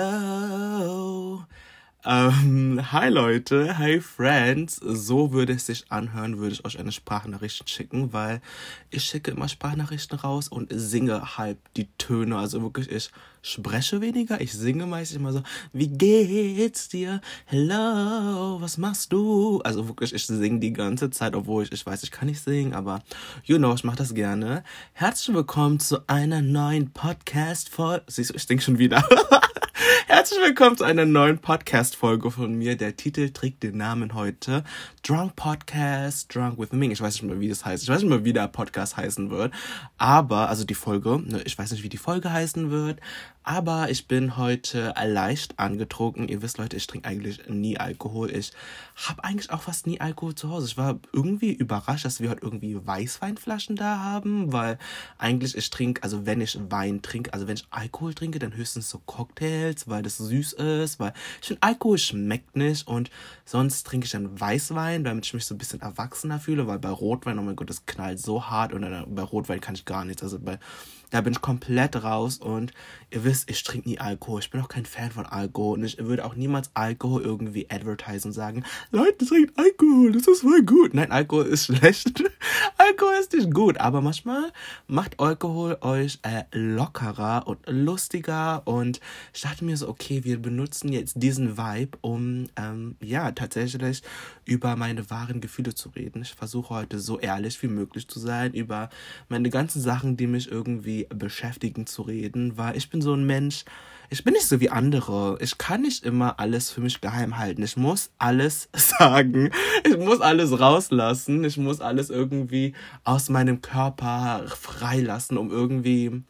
Hello. Hi Leute, hi Friends. So würde es sich anhören, würde ich euch eine Sprachnachricht schicken, weil ich schicke immer Sprachnachrichten raus und singe halb die Töne. Also wirklich, ich spreche weniger, ich singe meistens immer so, wie geht's dir? Hello, was machst du? Also wirklich, ich singe die ganze Zeit, obwohl ich weiß, ich kann nicht singen, aber you know, ich mache das gerne. Herzlich willkommen zu einer neuen Podcast-Folge. Siehst du, ich denke schon wieder. Herzlich willkommen zu einer neuen Podcast-Folge von mir. Der Titel trägt den Namen heute. Drunk Podcast, Drunk with Ming. Ich weiß nicht mehr, wie das heißt. Ich weiß nicht mehr, wie der Podcast heißen wird. Aber, also die Folge, ich weiß nicht, wie die Folge heißen wird. Aber ich bin heute leicht angetrunken. Ihr wisst, Leute, ich trinke eigentlich nie Alkohol. Ich habe eigentlich auch fast nie Alkohol zu Hause. Ich war irgendwie überrascht, dass wir heute irgendwie Weißweinflaschen da haben, weil eigentlich ich trinke, also wenn ich Wein trinke, also wenn ich Alkohol trinke, dann höchstens so Cocktails, weil das süß ist, weil ich finde, Alkohol schmeckt nicht und sonst trinke ich dann Weißwein, damit ich mich so ein bisschen erwachsener fühle, weil bei Rotwein, oh mein Gott, das knallt so hart und dann, bei Rotwein kann ich gar nichts, also da bin ich komplett raus und ihr wisst, ich trinke nie Alkohol. Ich bin auch kein Fan von Alkohol und ich würde auch niemals Alkohol irgendwie advertisen und sagen, Leute, trinkt Alkohol, das ist voll gut. Nein, Alkohol ist schlecht. Alkohol ist nicht gut, aber manchmal macht Alkohol euch lockerer und lustiger und ich dachte mir so, okay, wir benutzen jetzt diesen Vibe, um tatsächlich über meine wahren Gefühle zu reden. Ich versuche heute so ehrlich wie möglich zu sein, über meine ganzen Sachen, die mich irgendwie beschäftigen zu reden, weil ich bin so ein Mensch, ich bin nicht so wie andere. Ich kann nicht immer alles für mich geheim halten. Ich muss alles sagen. Ich muss alles rauslassen. Ich muss alles irgendwie aus meinem Körper freilassen, um irgendwie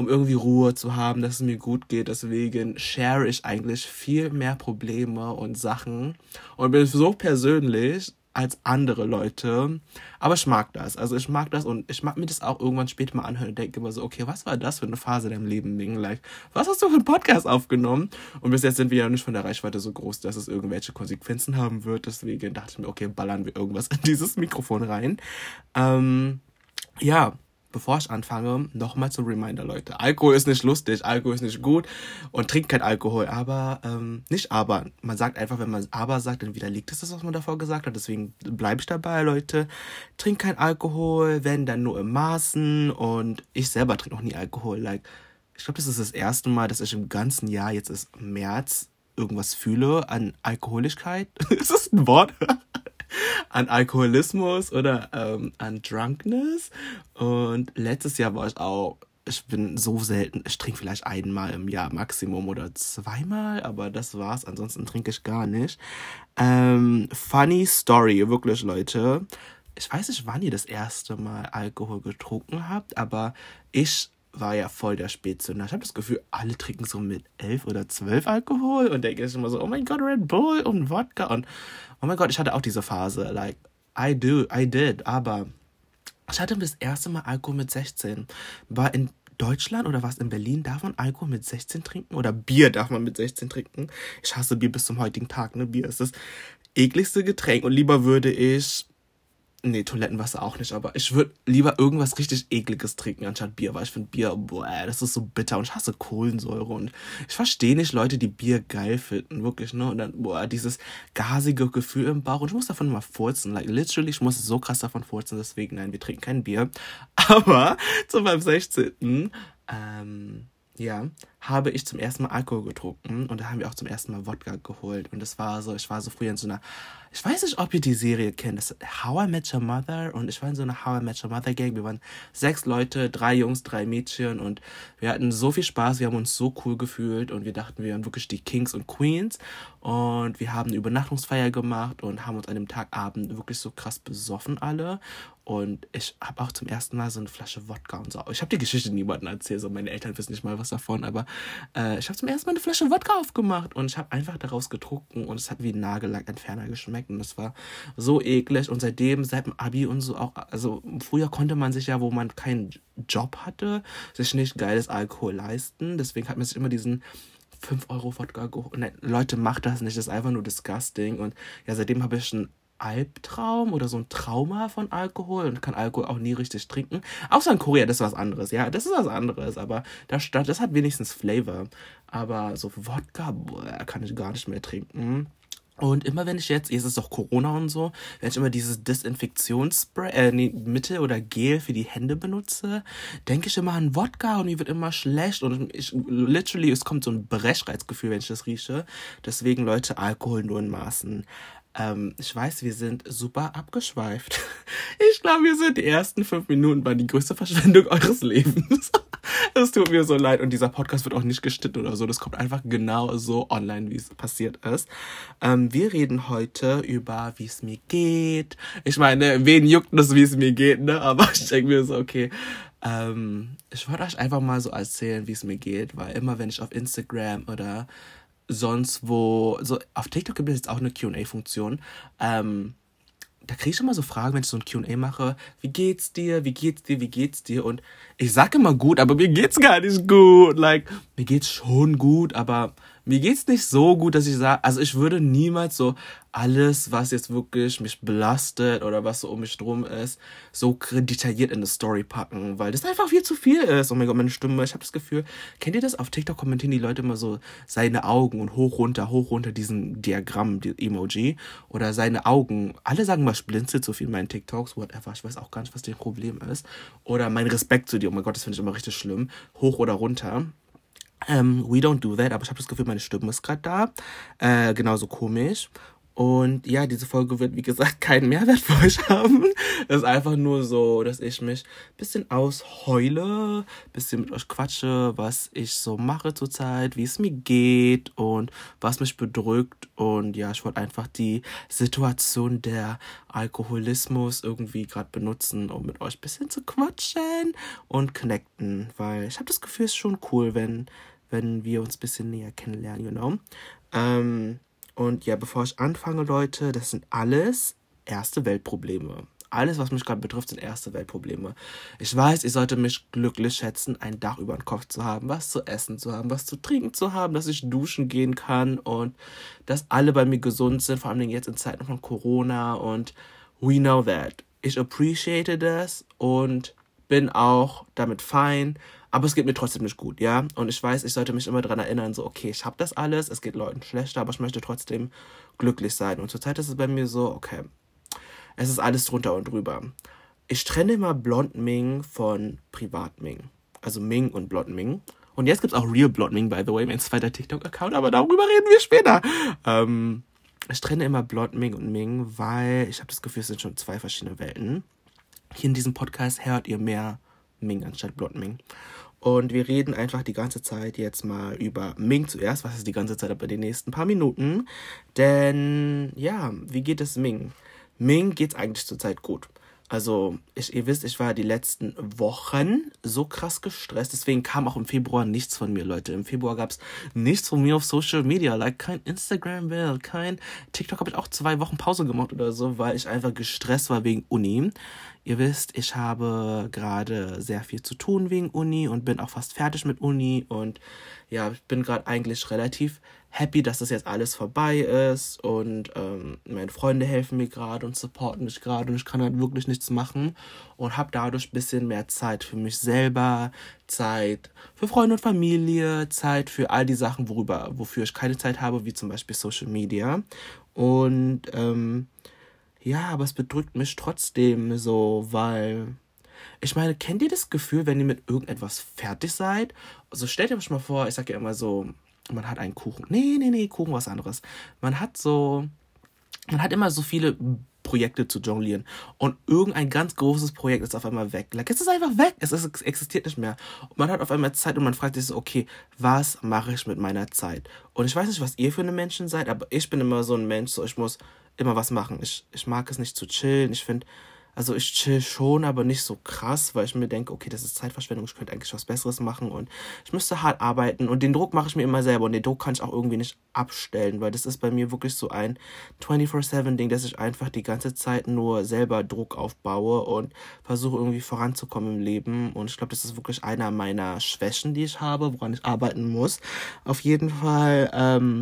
Ruhe zu haben, dass es mir gut geht. Deswegen share ich eigentlich viel mehr Probleme und Sachen und bin so persönlich als andere Leute, aber ich mag das, und ich mag mir das auch irgendwann später mal anhören und denke immer so, okay, was war das für eine Phase in deinem Leben, Ming? Like, was hast du für einen Podcast aufgenommen? Und bis jetzt sind wir ja nicht von der Reichweite so groß, dass es irgendwelche Konsequenzen haben wird, deswegen dachte ich mir, okay, ballern wir irgendwas in dieses Mikrofon rein. Bevor ich anfange, nochmal zum Reminder, Leute. Alkohol ist nicht lustig, Alkohol ist nicht gut und trinkt kein Alkohol, aber nicht aber. Man sagt einfach, wenn man aber sagt, dann widerlegt es das, was man davor gesagt hat. Deswegen bleibe ich dabei, Leute. Trinkt kein Alkohol, wenn dann nur im Maßen und ich selber trinke noch nie Alkohol. Like, ich glaube, das ist das erste Mal, dass ich im ganzen Jahr, jetzt ist März, irgendwas fühle an Alkoholigkeit. Ist das ein Wort? An Alkoholismus oder an Drunkness. Und letztes Jahr war ich auch, ich bin so selten, ich trinke vielleicht einmal im Jahr Maximum oder zweimal, aber das war's, ansonsten trinke ich gar nicht. Funny Story, wirklich Leute. Ich weiß nicht, wann ihr das erste Mal Alkohol getrunken habt, aber ich war ja voll der Spätzünder. Ich habe das Gefühl, alle trinken so mit 11 oder 12 Alkohol und denke ich immer so, oh mein Gott, Red Bull und Wodka und oh mein Gott, ich hatte auch diese Phase, like, I did, aber ich hatte das erste Mal Alkohol mit 16. War in Deutschland oder was, in Berlin, darf man Alkohol mit 16 trinken oder Bier darf man mit 16 trinken? Ich hasse Bier bis zum heutigen Tag, ne, Bier ist das ekligste Getränk und lieber würde ich Toilettenwasser auch nicht, aber ich würde lieber irgendwas richtig Ekliges trinken anstatt Bier, weil ich finde Bier, das ist so bitter und ich hasse Kohlensäure und ich verstehe nicht Leute, die Bier geil finden, wirklich, ne, und dann, dieses gasige Gefühl im Bauch und ich muss davon mal furzen, like, literally, ich muss so krass davon furzen, deswegen, nein, wir trinken kein Bier, aber zu meinem 16., habe ich zum ersten Mal Alkohol getrunken und da haben wir auch zum ersten Mal Wodka geholt und das war so, ich war so früher in so einer, ich weiß nicht, ob ihr die Serie kennt, das ist How I Met Your Mother und ich war in so einer How I Met Your Mother Gang, wir waren 6 Leute, 3 Jungs, 3 Mädchen und wir hatten so viel Spaß, wir haben uns so cool gefühlt und wir dachten, wir waren wirklich die Kings und Queens und wir haben eine Übernachtungsfeier gemacht und haben uns an dem Tagabend wirklich so krass besoffen alle und ich habe auch zum ersten Mal so eine Flasche Wodka und so, ich habe die Geschichte niemandem erzählt, so meine Eltern wissen nicht mal was davon, aber ich habe zum ersten Mal eine Flasche Wodka aufgemacht und ich habe einfach daraus getrunken und es hat wie ein Nagellackentferner geschmeckt und es war so eklig und seit dem Abi und so auch, also früher konnte man sich ja, wo man keinen Job hatte, sich nicht geiles Alkohol leisten, deswegen hat man sich immer diesen 5 Euro Wodka geholt. Leute, macht das nicht, das ist einfach nur disgusting und ja, seitdem habe ich einen Albtraum oder so ein Trauma von Alkohol und kann Alkohol auch nie richtig trinken. Außer in Korea, das ist was anderes, ja, das ist was anderes, aber das hat wenigstens Flavor. Aber so Wodka, kann ich gar nicht mehr trinken. Und immer wenn ich jetzt ist doch Corona und so, wenn ich immer dieses Desinfektionsspray, Mittel oder Gel für die Hände benutze, denke ich immer an Wodka und mir wird immer schlecht und es kommt so ein Brechreizgefühl, wenn ich das rieche. Deswegen, Leute, Alkohol nur in Maßen. Ich weiß, wir sind super abgeschweift. Ich glaube, wir sind die ersten 5 Minuten waren die größte Verschwendung eures Lebens. Es tut mir so leid und dieser Podcast wird auch nicht geschnitten oder so. Das kommt einfach genau so online, wie es passiert ist. Wir reden heute über, wie es mir geht. Ich meine, wen juckt das, wie es mir geht, ne? Aber ich denke mir so, okay. Ich wollte euch einfach mal so erzählen, wie es mir geht, weil immer, wenn ich auf Instagram oder sonst wo, so auf TikTok gibt es jetzt auch eine Q&A-Funktion, da kriege ich immer so Fragen, wenn ich so ein Q&A mache, wie geht's dir, wie geht's dir, wie geht's dir? Und ich sage immer gut, aber mir geht's gar nicht gut. Like, mir geht's schon gut, aber mir geht's nicht so gut, dass ich sage, also ich würde niemals so alles, was jetzt wirklich mich belastet oder was so um mich drum ist, so detailliert in eine Story packen, weil das einfach viel zu viel ist. Oh mein Gott, meine Stimme, ich habe das Gefühl, kennt ihr das? Auf TikTok kommentieren die Leute immer so seine Augen und hoch, runter diesen Diagramm, die Emoji oder seine Augen. Alle sagen mal, blinzelt so viel in meinen TikToks, whatever, ich weiß auch gar nicht, was das Problem ist. Oder mein Respekt zu dir, oh mein Gott, das finde ich immer richtig schlimm, hoch oder runter. We don't do that, aber ich habe das Gefühl, meine Stimme ist gerade da. Genauso komisch. Und ja, diese Folge wird, wie gesagt, keinen Mehrwert für euch haben. Es ist einfach nur so, dass ich mich ein bisschen ausheule, ein bisschen mit euch quatsche, was ich so mache zurzeit, wie es mir geht und was mich bedrückt. Und ja, ich wollte einfach die Situation der Alkoholismus irgendwie gerade benutzen, um mit euch ein bisschen zu quatschen und connecten. Weil ich habe das Gefühl, es ist schon cool, wenn wir uns ein bisschen näher kennenlernen, you know. Und ja, bevor ich anfange, Leute, das sind alles Erste-Welt-Probleme. Alles, was mich gerade betrifft, sind Erste-Welt-Probleme. Ich weiß, ich sollte mich glücklich schätzen, ein Dach über den Kopf zu haben, was zu essen zu haben, was zu trinken zu haben, dass ich duschen gehen kann und dass alle bei mir gesund sind, vor allem jetzt in Zeiten von Corona und we know that. Ich appreciate das und bin auch damit fein. Aber es geht mir trotzdem nicht gut, ja? Und ich weiß, ich sollte mich immer daran erinnern, so, okay, ich habe das alles, es geht Leuten schlechter, aber ich möchte trotzdem glücklich sein. Und zurzeit ist es bei mir so, okay, es ist alles drunter und drüber. Ich trenne immer Blond Ming von Privat Ming. Also Ming und Blond Ming. Und jetzt gibt's auch Real Blond Ming, by the way, mein zweiter TikTok-Account, aber darüber reden wir später. Ich trenne immer Blond Ming und Ming, weil ich habe das Gefühl, es sind schon 2 verschiedene Welten. Hier in diesem Podcast hört ihr mehr Ming anstatt Blond Ming. Und wir reden einfach die ganze Zeit jetzt mal über Ming zuerst, was ist die ganze Zeit, aber die nächsten paar Minuten. Denn, ja, wie geht es Ming? Ming geht's eigentlich zurzeit gut. Also, ihr wisst, ich war die letzten Wochen so krass gestresst, deswegen kam auch im Februar nichts von mir, Leute. Im Februar gab's nichts von mir auf Social Media, like kein Instagram-Bild, kein TikTok, habe ich auch 2 Wochen Pause gemacht oder so, weil ich einfach gestresst war wegen Uni. Ihr wisst, ich habe gerade sehr viel zu tun wegen Uni und bin auch fast fertig mit Uni. Und ja, ich bin gerade eigentlich relativ happy, dass das jetzt alles vorbei ist. Und meine Freunde helfen mir gerade und supporten mich gerade. Und ich kann halt wirklich nichts machen. Und habe dadurch ein bisschen mehr Zeit für mich selber, Zeit für Freunde und Familie, Zeit für all die Sachen, wofür ich keine Zeit habe, wie zum Beispiel Social Media. Und ja, aber es bedrückt mich trotzdem so, weil, ich meine, kennt ihr das Gefühl, wenn ihr mit irgendetwas fertig seid? Also stellt ihr euch mal vor, ich sage ja immer so, man hat einen Kuchen. Nee, Kuchen was anderes. Man hat immer so viele Projekte zu jonglieren und irgendein ganz großes Projekt ist auf einmal weg. Like, es ist einfach weg, es existiert nicht mehr. Und man hat auf einmal Zeit und man fragt sich so, okay, was mache ich mit meiner Zeit? Und ich weiß nicht, was ihr für eine Menschen seid, aber ich bin immer so ein Mensch, so ich muss immer was machen. Ich mag es nicht zu chillen. Ich finde, also ich chill schon, aber nicht so krass, weil ich mir denke, okay, das ist Zeitverschwendung, ich könnte eigentlich was Besseres machen und ich müsste hart arbeiten und den Druck mache ich mir immer selber und den Druck kann ich auch irgendwie nicht abstellen, weil das ist bei mir wirklich so ein 24/7-Ding, dass ich einfach die ganze Zeit nur selber Druck aufbaue und versuche irgendwie voranzukommen im Leben und ich glaube, das ist wirklich einer meiner Schwächen, die ich habe, woran ich arbeiten muss. Auf jeden Fall,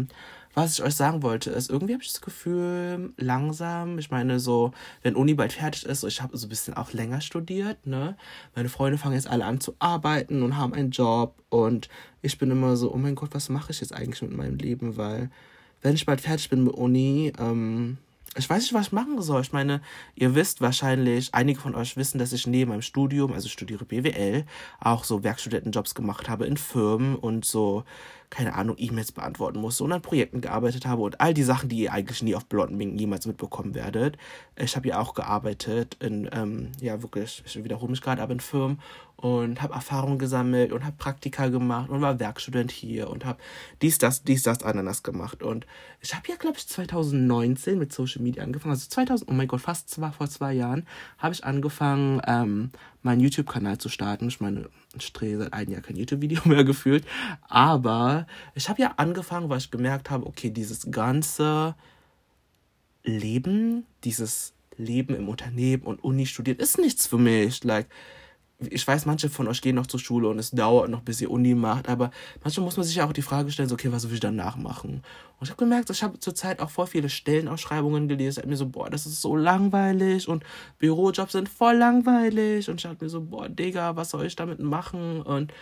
Was ich euch sagen wollte, ist, irgendwie habe ich das Gefühl, langsam, ich meine so, wenn Uni bald fertig ist, ich habe so ein bisschen auch länger studiert, ne? Meine Freunde fangen jetzt alle an zu arbeiten und haben einen Job und ich bin immer so, oh mein Gott, was mache ich jetzt eigentlich mit meinem Leben, weil wenn ich bald fertig bin mit Uni, ich weiß nicht, was ich machen soll. Ich meine, ihr wisst wahrscheinlich, einige von euch wissen, dass ich neben meinem Studium, also ich studiere BWL, auch so Werkstudentenjobs gemacht habe in Firmen und so, keine Ahnung, E-Mails beantworten musste und an Projekten gearbeitet habe und all die Sachen, die ihr eigentlich nie auf Blonden Bing jemals mitbekommen werdet. Ich habe ja auch gearbeitet in, ja wirklich, ich wiederhole mich gerade, aber in Firmen und habe Erfahrung gesammelt und habe Praktika gemacht und war Werkstudent hier und habe dies, das, Ananas gemacht. Und ich habe ja, glaube ich, 2019 mit Social Media angefangen, also vor 2 Jahren habe ich angefangen, meinen YouTube-Kanal zu starten. Ich meine, ich drehe seit einem Jahr kein YouTube-Video mehr gefühlt, aber ich habe ja angefangen, weil ich gemerkt habe, okay, dieses ganze Leben, im Unternehmen und Uni studiert ist nichts für mich. Like, ich weiß, manche von euch gehen noch zur Schule und es dauert noch, bis ihr Uni macht, aber manchmal muss man sich ja auch die Frage stellen, so, okay, was will ich danach machen? Und ich habe gemerkt, ich habe zurzeit auch voll viele Stellenausschreibungen gelesen. Ich habe mir so, boah, das ist so langweilig und Bürojobs sind voll langweilig. Und ich habe mir so, boah, Digga, was soll ich damit machen? Und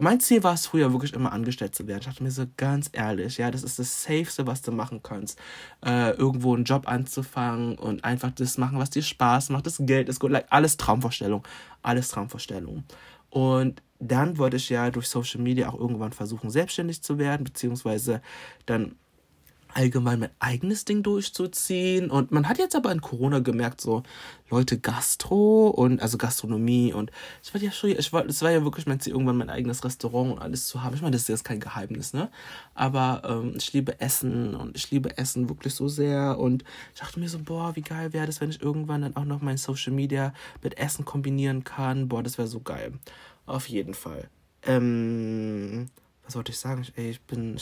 mein Ziel war es früher wirklich immer, angestellt zu werden. Ich dachte mir so, ganz ehrlich, ja, das ist das Safeste, was du machen kannst. Irgendwo einen Job anzufangen und einfach das machen, was dir Spaß macht. Das Geld ist gut, like, alles Traumvorstellung. Und dann wollte ich ja durch Social Media auch irgendwann versuchen, selbstständig zu werden, beziehungsweise dann allgemein mein eigenes Ding durchzuziehen. Und man hat jetzt aber in Corona gemerkt, so Leute, Gastronomie und es war ja wirklich mein Ziel, irgendwann mein eigenes Restaurant und alles zu haben. Ich meine, das ist jetzt kein Geheimnis, ne? Aber ich liebe Essen wirklich so sehr und ich dachte mir so, boah, wie geil wäre das, wenn ich irgendwann dann auch noch mein Social Media mit Essen kombinieren kann. Boah, das wäre so geil. Auf jeden Fall. Was wollte ich sagen? Ich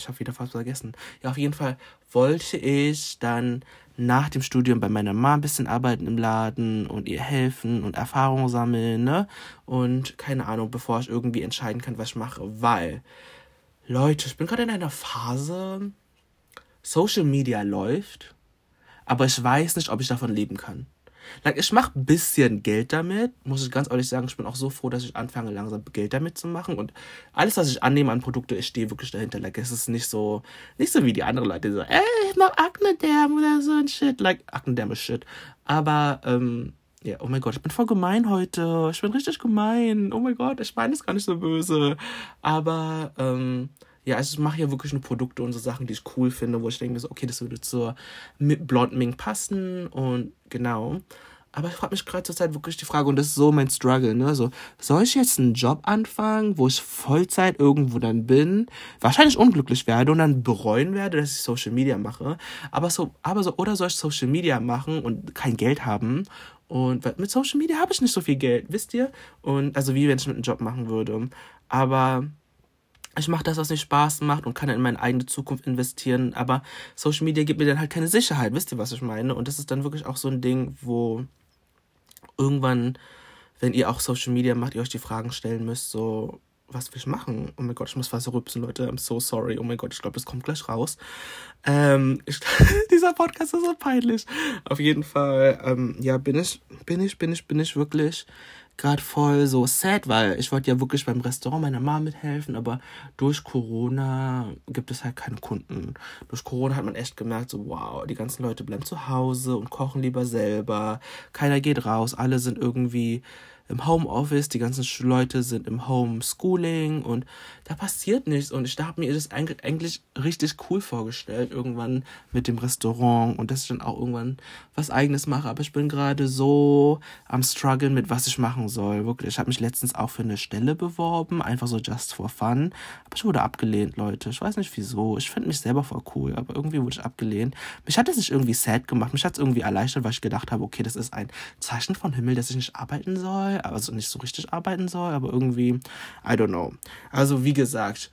habe wieder fast vergessen. Ja, auf jeden Fall wollte ich dann nach dem Studium bei meiner Mama ein bisschen arbeiten im Laden und ihr helfen und Erfahrung sammeln, ne? Und keine Ahnung, bevor ich irgendwie entscheiden kann, was ich mache, weil, Leute, ich bin gerade in einer Phase, Social Media läuft, aber ich weiß nicht, ob ich davon leben kann. Ich mache ein bisschen Geld damit, muss ich ganz ehrlich sagen, ich bin auch so froh, dass ich anfange, langsam Geld damit zu machen und alles, was ich annehme an Produkte, ich stehe wirklich dahinter, es ist nicht so wie die anderen Leute, die sagen, ich mach Akne-Derm oder so ein Shit, Akne-Derm ist Shit, aber, ja, oh mein Gott, ich bin voll gemein heute, ich bin richtig gemein, oh mein Gott, ich meine es gar nicht so böse, aber, ja, also ich mache ja wirklich nur Produkte und so Sachen, die ich cool finde, wo ich denke, so, okay, das würde zur Blond Mink passen und genau. Aber ich frage mich gerade zurzeit wirklich die Frage, und das ist so mein Struggle, ne, so, soll ich jetzt einen Job anfangen, wo ich Vollzeit irgendwo dann bin, wahrscheinlich unglücklich werde und dann bereuen werde, dass ich Social Media mache, aber so, oder soll ich Social Media machen und kein Geld haben? Und mit Social Media habe ich nicht so viel Geld, wisst ihr? Und also wie wenn ich mit einem Job machen würde. Aber ich mache das, was mir Spaß macht und kann in meine eigene Zukunft investieren, aber Social Media gibt mir dann halt keine Sicherheit, wisst ihr, was ich meine? Und das ist dann wirklich auch so ein Ding, wo irgendwann, wenn ihr auch Social Media macht, ihr euch die Fragen stellen müsst, so, was will ich machen? Oh mein Gott, ich muss was rübsen, Leute, I'm so sorry, oh mein Gott, ich glaube, das kommt gleich raus. Dieser Podcast ist so peinlich. Auf jeden Fall, ja, bin ich wirklich gerade voll so sad, weil ich wollte ja wirklich beim Restaurant meiner Mama mithelfen, aber durch Corona gibt es halt keine Kunden. Durch Corona hat man echt gemerkt, so wow, die ganzen Leute bleiben zu Hause und kochen lieber selber, keiner geht raus, alle sind irgendwie im Homeoffice, die ganzen Leute sind im Homeschooling und da passiert nichts und ich habe mir das eigentlich richtig cool vorgestellt, irgendwann mit dem Restaurant und dass ich dann auch irgendwann was Eigenes mache, aber ich bin gerade so am struggeln mit, was ich machen soll, wirklich. Ich habe mich letztens auch für eine Stelle beworben, einfach so just for fun, aber ich wurde abgelehnt, Leute, ich weiß nicht wieso, ich finde mich selber voll cool, aber irgendwie wurde ich abgelehnt. Mich hat es nicht irgendwie sad gemacht, mich hat es irgendwie erleichtert, weil ich gedacht habe, okay, das ist ein Zeichen vom Himmel, dass ich nicht arbeiten soll, also nicht so richtig arbeiten soll, aber irgendwie, I don't know. Also wie gesagt,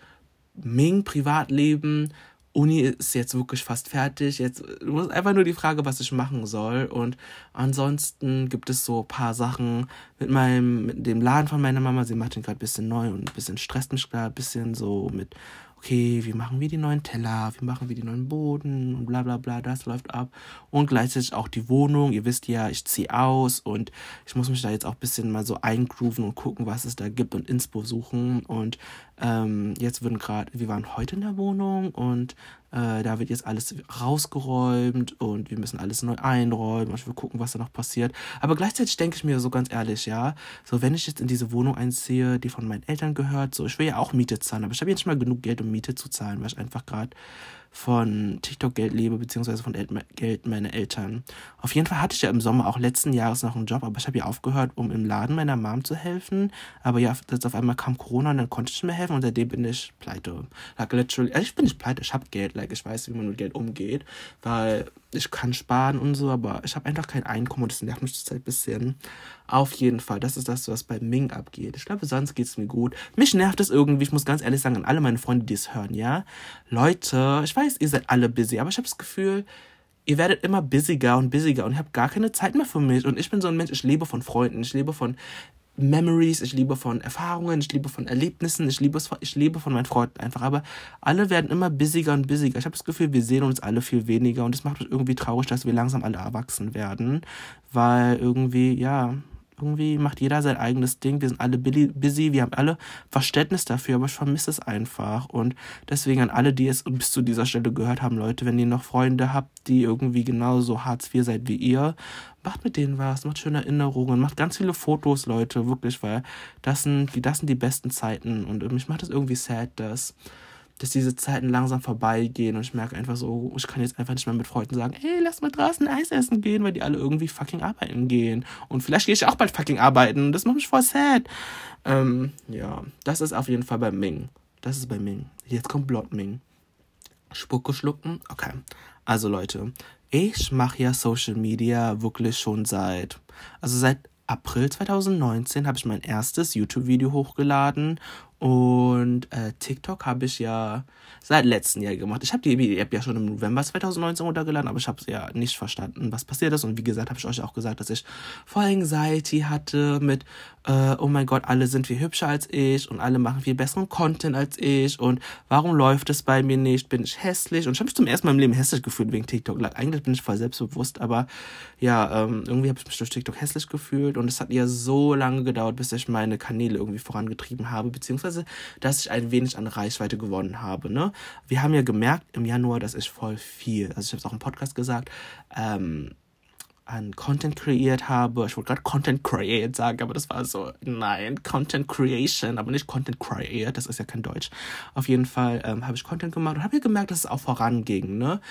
Privatleben, Uni ist jetzt wirklich fast fertig, jetzt ist einfach nur die Frage, was ich machen soll und ansonsten gibt es so ein paar Sachen mit dem Laden von meiner Mama, sie macht den gerade ein bisschen neu und ein bisschen stresst mich gerade ein bisschen so mit okay, wie machen wir die neuen Teller, wie machen wir die neuen Boden und bla bla bla, das läuft ab. Und gleichzeitig auch die Wohnung, ihr wisst ja, ich ziehe aus und ich muss mich da jetzt auch ein bisschen mal so eingrooven und gucken, was es da gibt und Inspo suchen. Und jetzt würden gerade, wir waren heute in der Wohnung und da wird jetzt alles rausgeräumt und wir müssen alles neu einräumen und ich will gucken, was da noch passiert. Aber gleichzeitig denke ich mir so ganz ehrlich, ja, so wenn ich jetzt in diese Wohnung einziehe, die von meinen Eltern gehört, so ich will ja auch Miete zahlen, aber ich habe jetzt nicht mal genug Geld, um Miete zu zahlen, weil ich einfach gerade von TikTok-Geld lebe, beziehungsweise von Geld meiner Eltern. Auf jeden Fall hatte ich ja im Sommer auch letzten Jahres noch einen Job, aber ich habe ja aufgehört, um im Laden meiner Mom zu helfen. Aber ja, jetzt auf einmal kam Corona und dann konnte ich nicht mehr helfen und seitdem bin ich pleite. Ich bin nicht pleite, ich habe Geld, ich weiß, wie man mit Geld umgeht, weil ich kann sparen und so, aber ich habe einfach kein Einkommen und das nervt mich zurzeit ein bisschen. Auf jeden Fall, das ist das, was bei Ming abgeht. Ich glaube, sonst geht es mir gut. Mich nervt es irgendwie, ich muss ganz ehrlich sagen, an alle meine Freunde, die es hören, ja. Leute, ich weiß, ihr seid alle busy, aber ich habe das Gefühl, ihr werdet immer busiger und ihr habt gar keine Zeit mehr für mich. Und ich bin so ein Mensch, ich lebe von Freunden, ich lebe von Memories, ich liebe von Erfahrungen, ich liebe von Erlebnissen, ich lebe von meinen Freunden einfach, aber alle werden immer busiger. Ich habe das Gefühl, wir sehen uns alle viel weniger und es macht mich irgendwie traurig, dass wir langsam alle erwachsen werden, weil irgendwie macht jeder sein eigenes Ding, wir sind alle busy, wir haben alle Verständnis dafür, aber ich vermisse es einfach und deswegen an alle, die es bis zu dieser Stelle gehört haben, Leute, wenn ihr noch Freunde habt, die irgendwie genauso Hartz IV seid wie ihr, macht mit denen was, macht schöne Erinnerungen, macht ganz viele Fotos, Leute, wirklich, weil das sind die besten Zeiten und mich macht das irgendwie sad, dass diese Zeiten langsam vorbeigehen und ich merke einfach so, ich kann jetzt einfach nicht mehr mit Freunden sagen, hey, lass mal draußen Eis essen gehen, weil die alle irgendwie fucking arbeiten gehen. Und vielleicht gehe ich auch bald fucking arbeiten und das macht mich voll sad. Das ist auf jeden Fall bei Ming. Jetzt kommt Blot Ming. Spucke schlucken? Okay. Also Leute, ich mache ja Social Media wirklich schon seit April 2019 habe ich mein erstes YouTube-Video hochgeladen und TikTok habe ich ja seit letztem Jahr gemacht. Ich habe die App ja schon im November 2019 runtergeladen, aber ich habe es ja nicht verstanden, was passiert ist. Und wie gesagt, habe ich euch auch gesagt, dass ich voll Anxiety hatte mit, oh mein Gott, alle sind viel hübscher als ich und alle machen viel besseren Content als ich und warum läuft es bei mir nicht, bin ich hässlich? Und ich habe mich zum ersten Mal im Leben hässlich gefühlt wegen TikTok. Eigentlich bin ich voll selbstbewusst, aber ja, irgendwie habe ich mich durch TikTok hässlich gefühlt. Und es hat ja so lange gedauert, bis ich meine Kanäle irgendwie vorangetrieben habe, beziehungsweise, dass ich ein wenig an Reichweite gewonnen habe, ne? Wir haben ja gemerkt im Januar, dass ich voll viel, also ich habe es auch im Podcast gesagt, an Content kreiert habe. Ich wollte gerade Content Create sagen, aber das war so, nein, Content Creation, aber nicht Content Create, das ist ja kein Deutsch. Auf jeden Fall habe ich Content gemacht und habe ja gemerkt, dass es auch voranging, ne?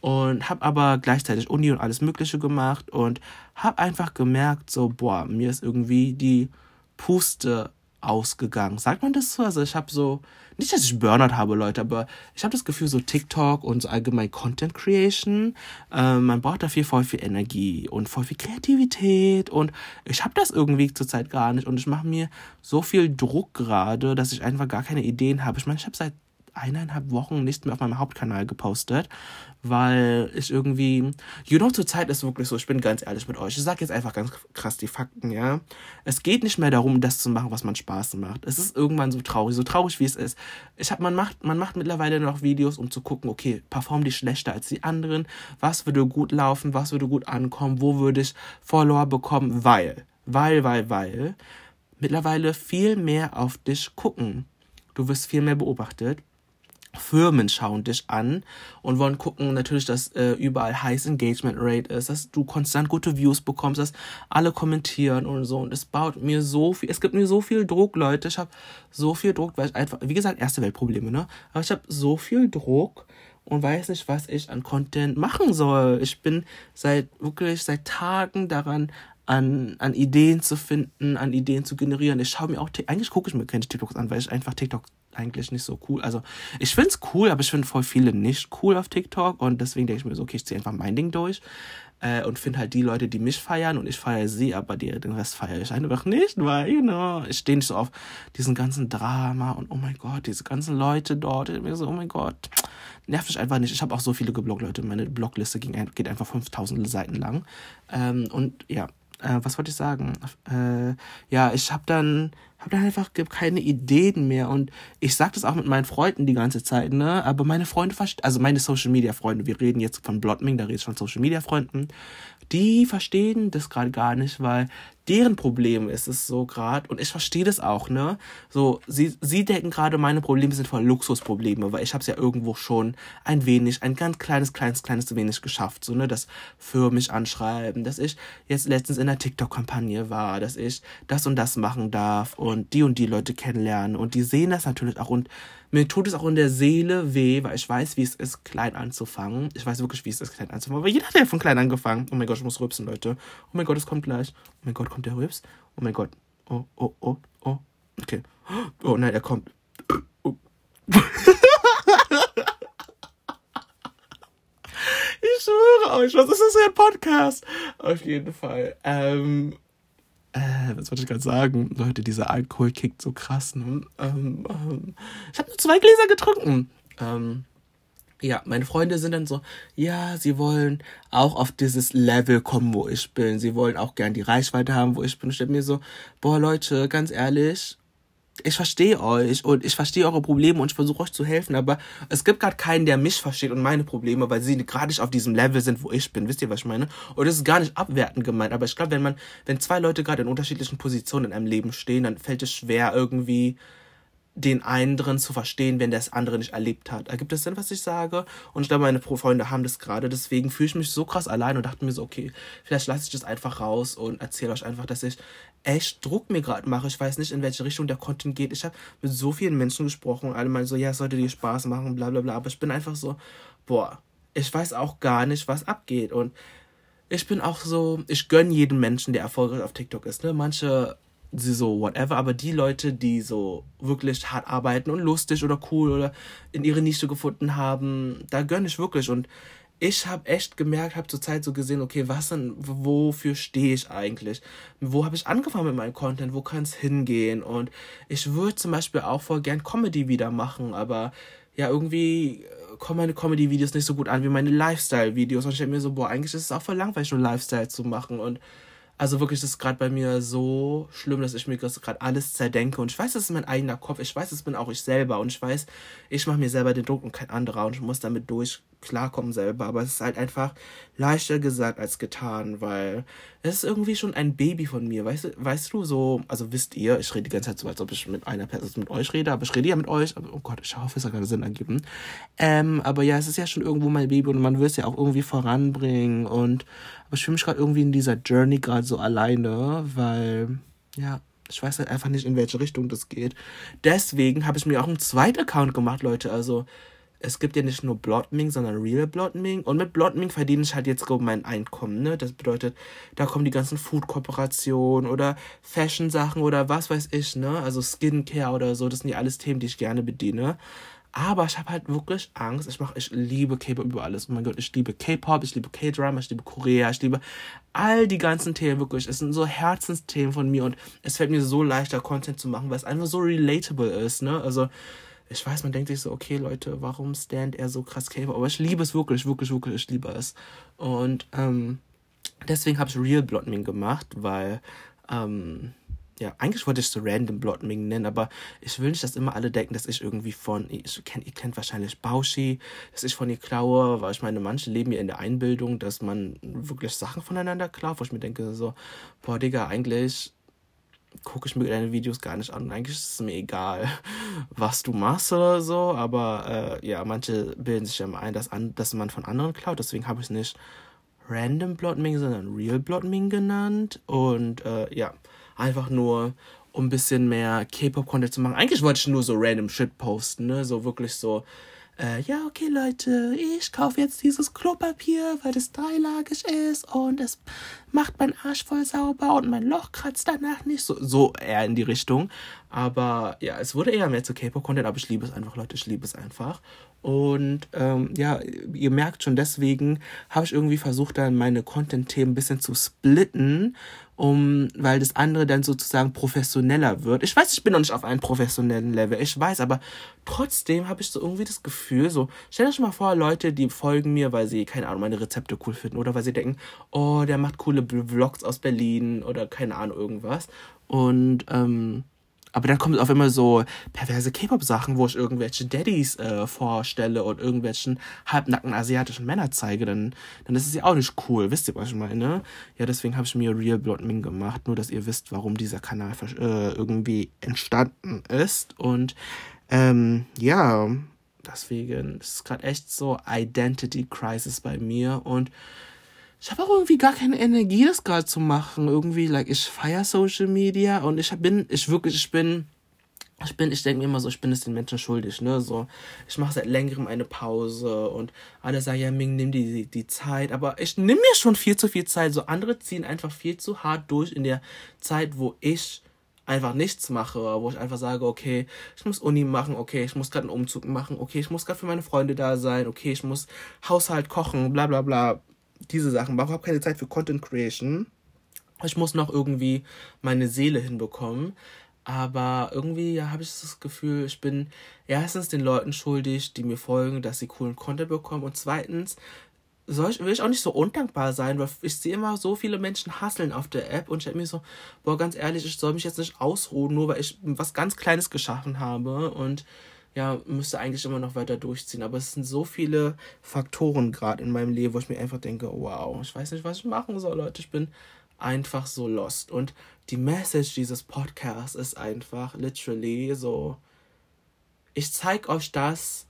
Und habe aber gleichzeitig Uni und alles Mögliche gemacht und habe einfach gemerkt, so, boah, mir ist irgendwie die Puste ausgegangen. Sagt man das so? Also ich habe so, nicht, dass ich Burnout habe, Leute, aber ich habe das Gefühl, so TikTok und so allgemein Content Creation, man braucht dafür voll viel Energie und voll viel Kreativität und ich habe das irgendwie zurzeit gar nicht und ich mache mir so viel Druck gerade, dass ich einfach gar keine Ideen habe. Ich meine, ich habe seit 1,5 Wochen nichts mehr auf meinem Hauptkanal gepostet, weil ich irgendwie, zurzeit ist wirklich so, ich bin ganz ehrlich mit euch, ich sage jetzt einfach ganz krass die Fakten, ja, es geht nicht mehr darum, das zu machen, was man Spaß macht, es ist irgendwann so traurig wie es ist, man macht mittlerweile noch Videos, um zu gucken, okay, perform die schlechter als die anderen, was würde gut laufen, was würde gut ankommen, wo würde ich Follower bekommen, weil mittlerweile viel mehr auf dich gucken, du wirst viel mehr beobachtet, Firmen schauen dich an und wollen gucken natürlich, dass überall High Engagement Rate ist, dass du konstant gute Views bekommst, dass alle kommentieren und so und es gibt mir so viel Druck, Leute, ich habe so viel Druck, weil ich einfach, wie gesagt, erste Weltprobleme, ne, aber ich habe so viel Druck und weiß nicht, was ich an Content machen soll. Ich bin seit Tagen daran an Ideen zu finden, an Ideen zu generieren. Ich schaue mir auch, eigentlich gucke ich mir keine TikToks an, weil ich einfach TikTok eigentlich nicht so cool, also ich finde es cool, aber ich finde voll viele nicht cool auf TikTok und deswegen denke ich mir so, okay, ich ziehe einfach mein Ding durch und finde halt die Leute, die mich feiern und ich feiere sie, aber den Rest feiere ich einfach nicht, weil, ich stehe nicht so auf diesen ganzen Drama und oh mein Gott, diese ganzen Leute dort, ich bin so, oh mein Gott, nervt mich einfach nicht. Ich habe auch so viele geblockt, Leute, meine Blockliste geht einfach 5000 Seiten lang was wollte ich sagen? Ich habe dann habe dann einfach keine Ideen mehr. Und ich sage das auch mit meinen Freunden die ganze Zeit, ne? Aber meine Freunde, also meine Social-Media-Freunde, wir reden jetzt von Blotming, da rede ich von Social-Media-Freunden, die verstehen das gerade gar nicht, weil deren Problem ist es so gerade, und ich verstehe das auch, ne? So, sie denken gerade, meine Probleme sind voll Luxusprobleme, weil ich habe es ja irgendwo schon ein ganz kleines wenig geschafft, so, ne? Das für mich anschreiben, dass ich jetzt letztens in der TikTok-Kampagne war, dass ich das und das machen darf und die Leute kennenlernen, und die sehen das natürlich auch, und mir tut es auch in der Seele weh, weil ich weiß, wie es ist, klein anzufangen. Ich weiß wirklich, wie es ist, klein anzufangen, weil jeder hat ja von klein angefangen. Oh mein Gott, ich muss rübsen, Leute. Oh mein Gott, es kommt gleich. Oh mein Gott, kommt der Rübs? Oh mein Gott. Oh, oh, oh, oh. Okay. Oh nein, er kommt. Oh. Ich schwöre euch, was ist das für ein Podcast? Auf jeden Fall. Was wollte ich gerade sagen? Leute, dieser Alkohol kickt so krass. Ne? Ich habe nur 2 Gläser getrunken. Ja, meine Freunde sind dann so, ja, sie wollen auch auf dieses Level kommen, wo ich bin. Sie wollen auch gern die Reichweite haben, wo ich bin. Ich denke mir so, boah, Leute, ganz ehrlich, ich verstehe euch und ich verstehe eure Probleme und ich versuche euch zu helfen, aber es gibt gerade keinen, der mich versteht und meine Probleme, weil sie gerade nicht auf diesem Level sind, wo ich bin. Wisst ihr, was ich meine? Und das ist gar nicht abwertend gemeint, aber ich glaube, wenn 2 Leute gerade in unterschiedlichen Positionen in einem Leben stehen, dann fällt es schwer, irgendwie den einen drin zu verstehen, wenn der das andere nicht erlebt hat. Ergibt das Sinn, was ich sage? Und ich glaube, meine Freunde haben das gerade, deswegen fühle ich mich so krass allein und dachte mir so, okay, vielleicht lasse ich das einfach raus und erzähle euch einfach, dass ich echt Druck mir gerade mache. Ich weiß nicht, in welche Richtung der Content geht. Ich habe mit so vielen Menschen gesprochen und alle meinen so, ja, es sollte dir Spaß machen, bla bla bla. Aber ich bin einfach so, boah, ich weiß auch gar nicht, was abgeht. Und ich bin auch so, ich gönne jedem Menschen, der erfolgreich auf TikTok ist, ne? Manche sie so whatever, aber die Leute, die so wirklich hart arbeiten und lustig oder cool oder in ihre Nische gefunden haben, da gönne ich wirklich. Und ich habe echt gemerkt, habe zur Zeit so gesehen, okay, was denn, wofür stehe ich eigentlich? Wo habe ich angefangen mit meinem Content? Wo kann es hingehen? Und ich würde zum Beispiel auch voll gern Comedy wieder machen, aber ja, irgendwie kommen meine Comedy-Videos nicht so gut an wie meine Lifestyle-Videos. Und ich denke mir so, boah, eigentlich ist es auch voll langweilig, nur Lifestyle zu machen. Und also wirklich, das ist gerade bei mir so schlimm, dass ich mir gerade alles zerdenke. Und ich weiß, das ist mein eigener Kopf. Ich weiß, das bin auch ich selber. Und ich weiß, ich mache mir selber den Druck und kein anderer. Und ich muss damit durch klarkommen selber. Aber es ist halt einfach leichter gesagt als getan, weil es ist irgendwie schon ein Baby von mir. Weißt du, so, also wisst ihr, ich rede die ganze Zeit so, als ob ich mit einer Person, mit euch rede. Aber ich rede ja mit euch. Aber, oh Gott, ich hoffe, es hat keinen Sinn ergeben. Aber ja, es ist ja schon irgendwo mein Baby. Und man will es ja auch irgendwie voranbringen. Aber ich fühle mich gerade irgendwie in dieser Journey gerade so alleine, weil, ja, ich weiß halt einfach nicht, in welche Richtung das geht. Deswegen habe ich mir auch einen zweiten Account gemacht, Leute. Also, es gibt ja nicht nur Blotming, sondern Real Blotming. Und mit Blotming verdiene ich halt jetzt mein Einkommen, ne? Das bedeutet, da kommen die ganzen Food-Kooperationen oder Fashion-Sachen oder was weiß ich, ne? Also Skincare oder so, das sind ja alles Themen, die ich gerne bediene. Aber ich habe halt wirklich Angst. Ich liebe K-Pop über alles. Oh mein Gott, ich liebe K-Pop, ich liebe K-Drama, ich liebe Korea, ich liebe all die ganzen Themen wirklich. Es sind so Herzensthemen von mir und es fällt mir so leichter, Content zu machen, weil es einfach so relatable ist, ne? Also, ich weiß, man denkt sich so, okay, Leute, warum stand er so krass K-Pop? Aber ich liebe es wirklich, wirklich, wirklich, ich liebe es. Und deswegen habe ich Real Blotming gemacht, weil ja, eigentlich wollte ich so Random Blotming nennen, aber ich will nicht, dass immer alle denken, dass ich irgendwie ihr kennt wahrscheinlich Bauschi, dass ich von ihr klaue, weil ich meine, manche leben ja in der Einbildung, dass man wirklich Sachen voneinander klaut, wo ich mir denke so, boah, Digga, eigentlich gucke ich mir deine Videos gar nicht an. Eigentlich ist es mir egal, was du machst oder so, aber ja, manche bilden sich ja immer ein, dass man von anderen klaut, deswegen habe ich es nicht Random Blotming, sondern Real Blotming genannt und ja, einfach nur, um ein bisschen mehr K-Pop-Content zu machen. Eigentlich wollte ich nur so random Shit posten, ne? So wirklich so, ja, okay, Leute, ich kaufe jetzt dieses Klopapier, weil das 3-lagig ist und es macht meinen Arsch voll sauber und mein Loch kratzt danach nicht. So eher in die Richtung. Aber ja, es wurde eher mehr zu K-Pop-Content, aber ich liebe es einfach, Leute, ich liebe es einfach. Und ja, ihr merkt schon, deswegen habe ich irgendwie versucht, dann meine Content-Themen ein bisschen zu splitten, weil das andere dann sozusagen professioneller wird. Ich weiß, ich bin noch nicht auf einem professionellen Level, ich weiß, aber trotzdem habe ich so irgendwie das Gefühl, so, stellt euch mal vor, Leute, die folgen mir, weil sie, keine Ahnung, meine Rezepte cool finden oder weil sie denken, oh, der macht coole Vlogs aus Berlin oder keine Ahnung, irgendwas. Und Aber dann kommen auf einmal so perverse K-Pop-Sachen, wo ich irgendwelche Daddys vorstelle und irgendwelchen halbnackten asiatischen Männer zeige. Dann ist es ja auch nicht cool. Wisst ihr, was ich meine? Ja, deswegen habe ich mir Real Blood Ming gemacht. Nur, dass ihr wisst, warum dieser Kanal irgendwie entstanden ist. Und ja, deswegen ist es gerade echt so Identity Crisis bei mir. Und ich habe auch irgendwie gar keine Energie, das gerade zu machen. Irgendwie, like, ich feiere Social Media und ich denke mir immer so, ich bin es den Menschen schuldig, ne, so, ich mache seit längerem eine Pause und alle sagen, ja, Ming, nimm die Zeit, aber ich nehme mir schon viel zu viel Zeit, so, andere ziehen einfach viel zu hart durch in der Zeit, wo ich einfach nichts mache, wo ich einfach sage, okay, ich muss Uni machen, okay, ich muss gerade einen Umzug machen, okay, ich muss gerade für meine Freunde da sein, okay, ich muss Haushalt kochen, bla bla bla, diese Sachen, warum habe ich keine Zeit für Content Creation? Ich muss noch irgendwie meine Seele hinbekommen, aber irgendwie ja, habe ich das Gefühl, ich bin erstens den Leuten schuldig, die mir folgen, dass sie coolen Content bekommen und zweitens will ich auch nicht so undankbar sein, weil ich sehe immer so viele Menschen hustlen auf der App und ich denke mir so, boah, ganz ehrlich, ich soll mich jetzt nicht ausruhen, nur weil ich was ganz Kleines geschaffen habe und ja, müsste eigentlich immer noch weiter durchziehen. Aber es sind so viele Faktoren gerade in meinem Leben, wo ich mir einfach denke, wow, ich weiß nicht, was ich machen soll, Leute. Ich bin einfach so lost. Und die Message dieses Podcasts ist einfach literally so, ich zeig euch das,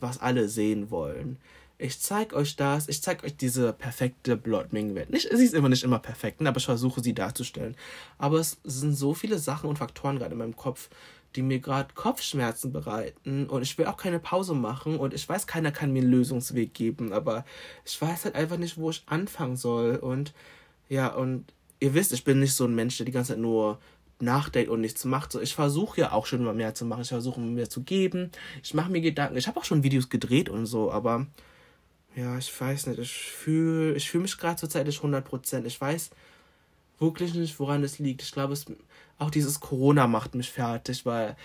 was alle sehen wollen. Ich zeig euch diese perfekte Blood Ming Welt. Sie ist immer nicht immer perfekt, aber ich versuche sie darzustellen. Aber es sind so viele Sachen und Faktoren gerade in meinem Kopf, die mir gerade Kopfschmerzen bereiten und ich will auch keine Pause machen und ich weiß, keiner kann mir einen Lösungsweg geben, aber ich weiß halt einfach nicht, wo ich anfangen soll und ja, und ihr wisst, ich bin nicht so ein Mensch, der die ganze Zeit nur nachdenkt und nichts macht. So, ich versuche ja auch schon mal mehr zu machen, ich versuche mehr zu geben, ich mache mir Gedanken, ich habe auch schon Videos gedreht und so, aber ja, ich weiß nicht, ich fühle mich gerade zurzeit nicht 100%, ich weiß wirklich nicht, woran es liegt. Ich glaube, auch dieses Corona macht mich fertig, weil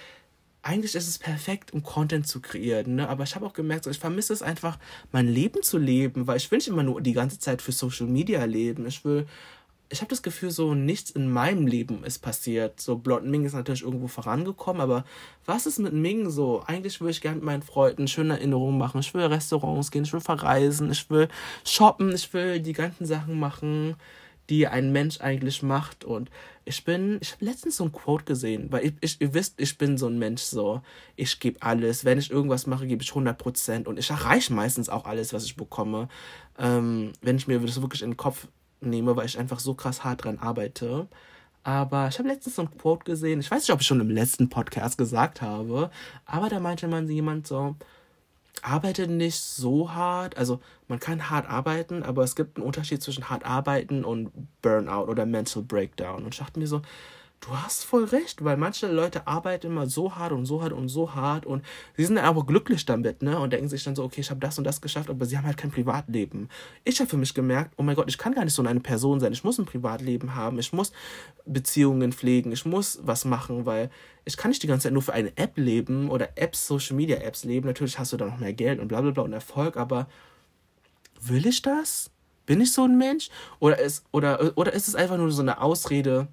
eigentlich ist es perfekt, um Content zu kreieren, ne? Aber ich habe auch gemerkt, ich vermisse es einfach, mein Leben zu leben, weil ich will nicht immer nur die ganze Zeit für Social Media leben. Ich habe das Gefühl, so nichts in meinem Leben ist passiert. So Blood Ming ist natürlich irgendwo vorangekommen, aber was ist mit Ming so? Eigentlich würde ich gerne mit meinen Freunden schöne Erinnerungen machen. Ich will Restaurants gehen, ich will verreisen, ich will shoppen, ich will die ganzen Sachen machen, die ein Mensch eigentlich macht. Und ich habe letztens so ein Quote gesehen, weil ihr wisst, ich bin so ein Mensch, so, ich gebe alles, wenn ich irgendwas mache, gebe ich 100% und ich erreiche meistens auch alles, was ich bekomme, wenn ich mir das wirklich in den Kopf nehme, weil ich einfach so krass hart dran arbeite. Aber ich habe letztens so ein Quote gesehen, ich weiß nicht, ob ich schon im letzten Podcast gesagt habe, aber da meinte jemand so, arbeitet nicht so hart, also man kann hart arbeiten, aber es gibt einen Unterschied zwischen hart arbeiten und Burnout oder Mental Breakdown. Und ich dachte mir so, du hast voll recht, weil manche Leute arbeiten immer so hart und so hart und so hart und sie sind dann aber glücklich damit, ne? Und denken sich dann so, okay, ich habe das und das geschafft, aber sie haben halt kein Privatleben. Ich habe für mich gemerkt, oh mein Gott, ich kann gar nicht so eine Person sein, ich muss ein Privatleben haben, ich muss Beziehungen pflegen, ich muss was machen, weil ich kann nicht die ganze Zeit nur für eine App leben oder Apps, Social Media Apps leben. Natürlich hast du da noch mehr Geld und bla bla bla und Erfolg, aber will ich das? Bin ich so ein Mensch? Oder ist es einfach nur so eine Ausrede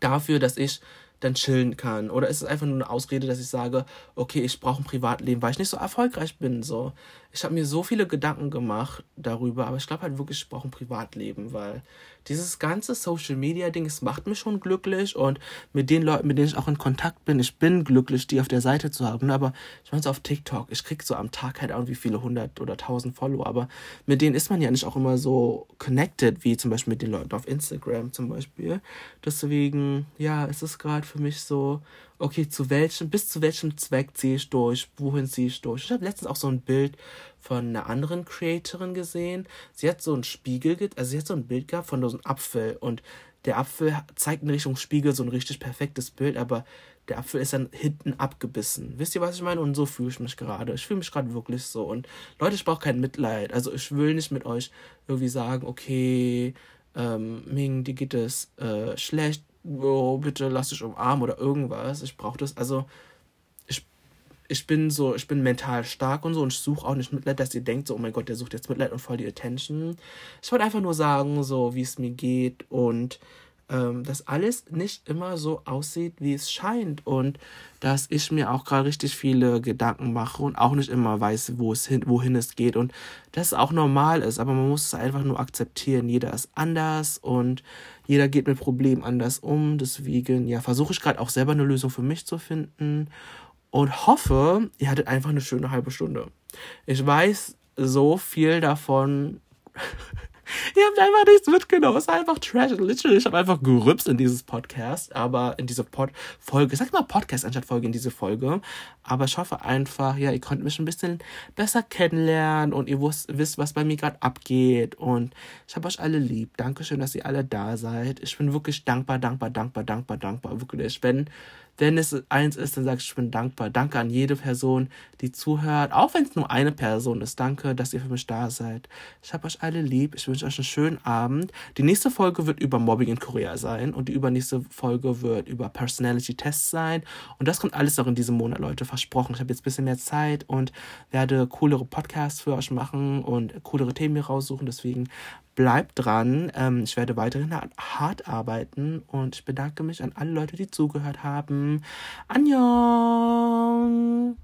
dafür, dass ich dann chillen kann? Oder ist es einfach nur eine Ausrede, dass ich sage, okay, ich brauche ein Privatleben, weil ich nicht so erfolgreich bin, so. Ich habe mir so viele Gedanken gemacht darüber, aber ich glaube halt wirklich, ich brauche ein Privatleben, weil dieses ganze Social-Media-Ding, es macht mich schon glücklich und mit den Leuten, mit denen ich auch in Kontakt bin, ich bin glücklich, die auf der Seite zu haben, aber ich meine so auf TikTok, ich kriege so am Tag halt irgendwie viele 100 oder 1000 Follower, aber mit denen ist man ja nicht auch immer so connected, wie zum Beispiel mit den Leuten auf Instagram zum Beispiel. Deswegen, ja, es ist gerade für mich so, okay, bis zu welchem Zweck ziehe ich durch, wohin ziehe ich durch? Ich habe letztens auch so ein Bild von einer anderen Creatorin gesehen. Sie hat so ein Bild gehabt von so einem Apfel und der Apfel zeigt in Richtung Spiegel so ein richtig perfektes Bild, aber der Apfel ist dann hinten abgebissen. Wisst ihr, was ich meine? Und so fühle ich mich gerade. Ich fühle mich gerade wirklich so. Und Leute, ich brauche kein Mitleid. Also ich will nicht mit euch irgendwie sagen, okay, Ming, dir geht es schlecht, oh, bitte lass dich umarmen oder irgendwas. Ich brauche das, also ich bin mental stark und so und ich suche auch nicht Mitleid, dass ihr denkt so, oh mein Gott, der sucht jetzt Mitleid und voll die Attention. Ich wollte einfach nur sagen, so, wie es mir geht und dass alles nicht immer so aussieht, wie es scheint und dass ich mir auch gerade richtig viele Gedanken mache und auch nicht immer weiß, wohin es geht und dass es auch normal ist, aber man muss es einfach nur akzeptieren. Jeder ist anders und jeder geht mit Problemen anders um, deswegen ja, versuche ich gerade auch selber eine Lösung für mich zu finden und hoffe, ihr hattet einfach eine schöne halbe Stunde. Ich weiß, so viel davon... Ihr habt einfach nichts mitgenommen. Es war einfach Trash. Literally, ich habe einfach gerübst in dieses Podcast, aber in diese Folge. Ich sag mal Podcast anstatt Folge, in diese Folge. Aber ich hoffe einfach, ja, ihr könnt mich ein bisschen besser kennenlernen und ihr wisst, was bei mir gerade abgeht. Und ich habe euch alle lieb. Dankeschön, dass ihr alle da seid. Ich bin wirklich dankbar. Wirklich, wenn es eins ist, dann sage ich, ich bin dankbar. Danke an jede Person, die zuhört. Auch wenn es nur eine Person ist. Danke, dass ihr für mich da seid. Ich habe euch alle lieb. Ich wünsche euch einen schönen Abend. Die nächste Folge wird über Mobbing in Korea sein. Und die übernächste Folge wird über Personality-Tests sein. Und das kommt alles noch in diesem Monat, Leute. Versprochen. Ich habe jetzt ein bisschen mehr Zeit und werde coolere Podcasts für euch machen und coolere Themen hier raussuchen. Deswegen bleibt dran. Ich werde weiterhin hart arbeiten. Und ich bedanke mich an alle Leute, die zugehört haben. Annyeong!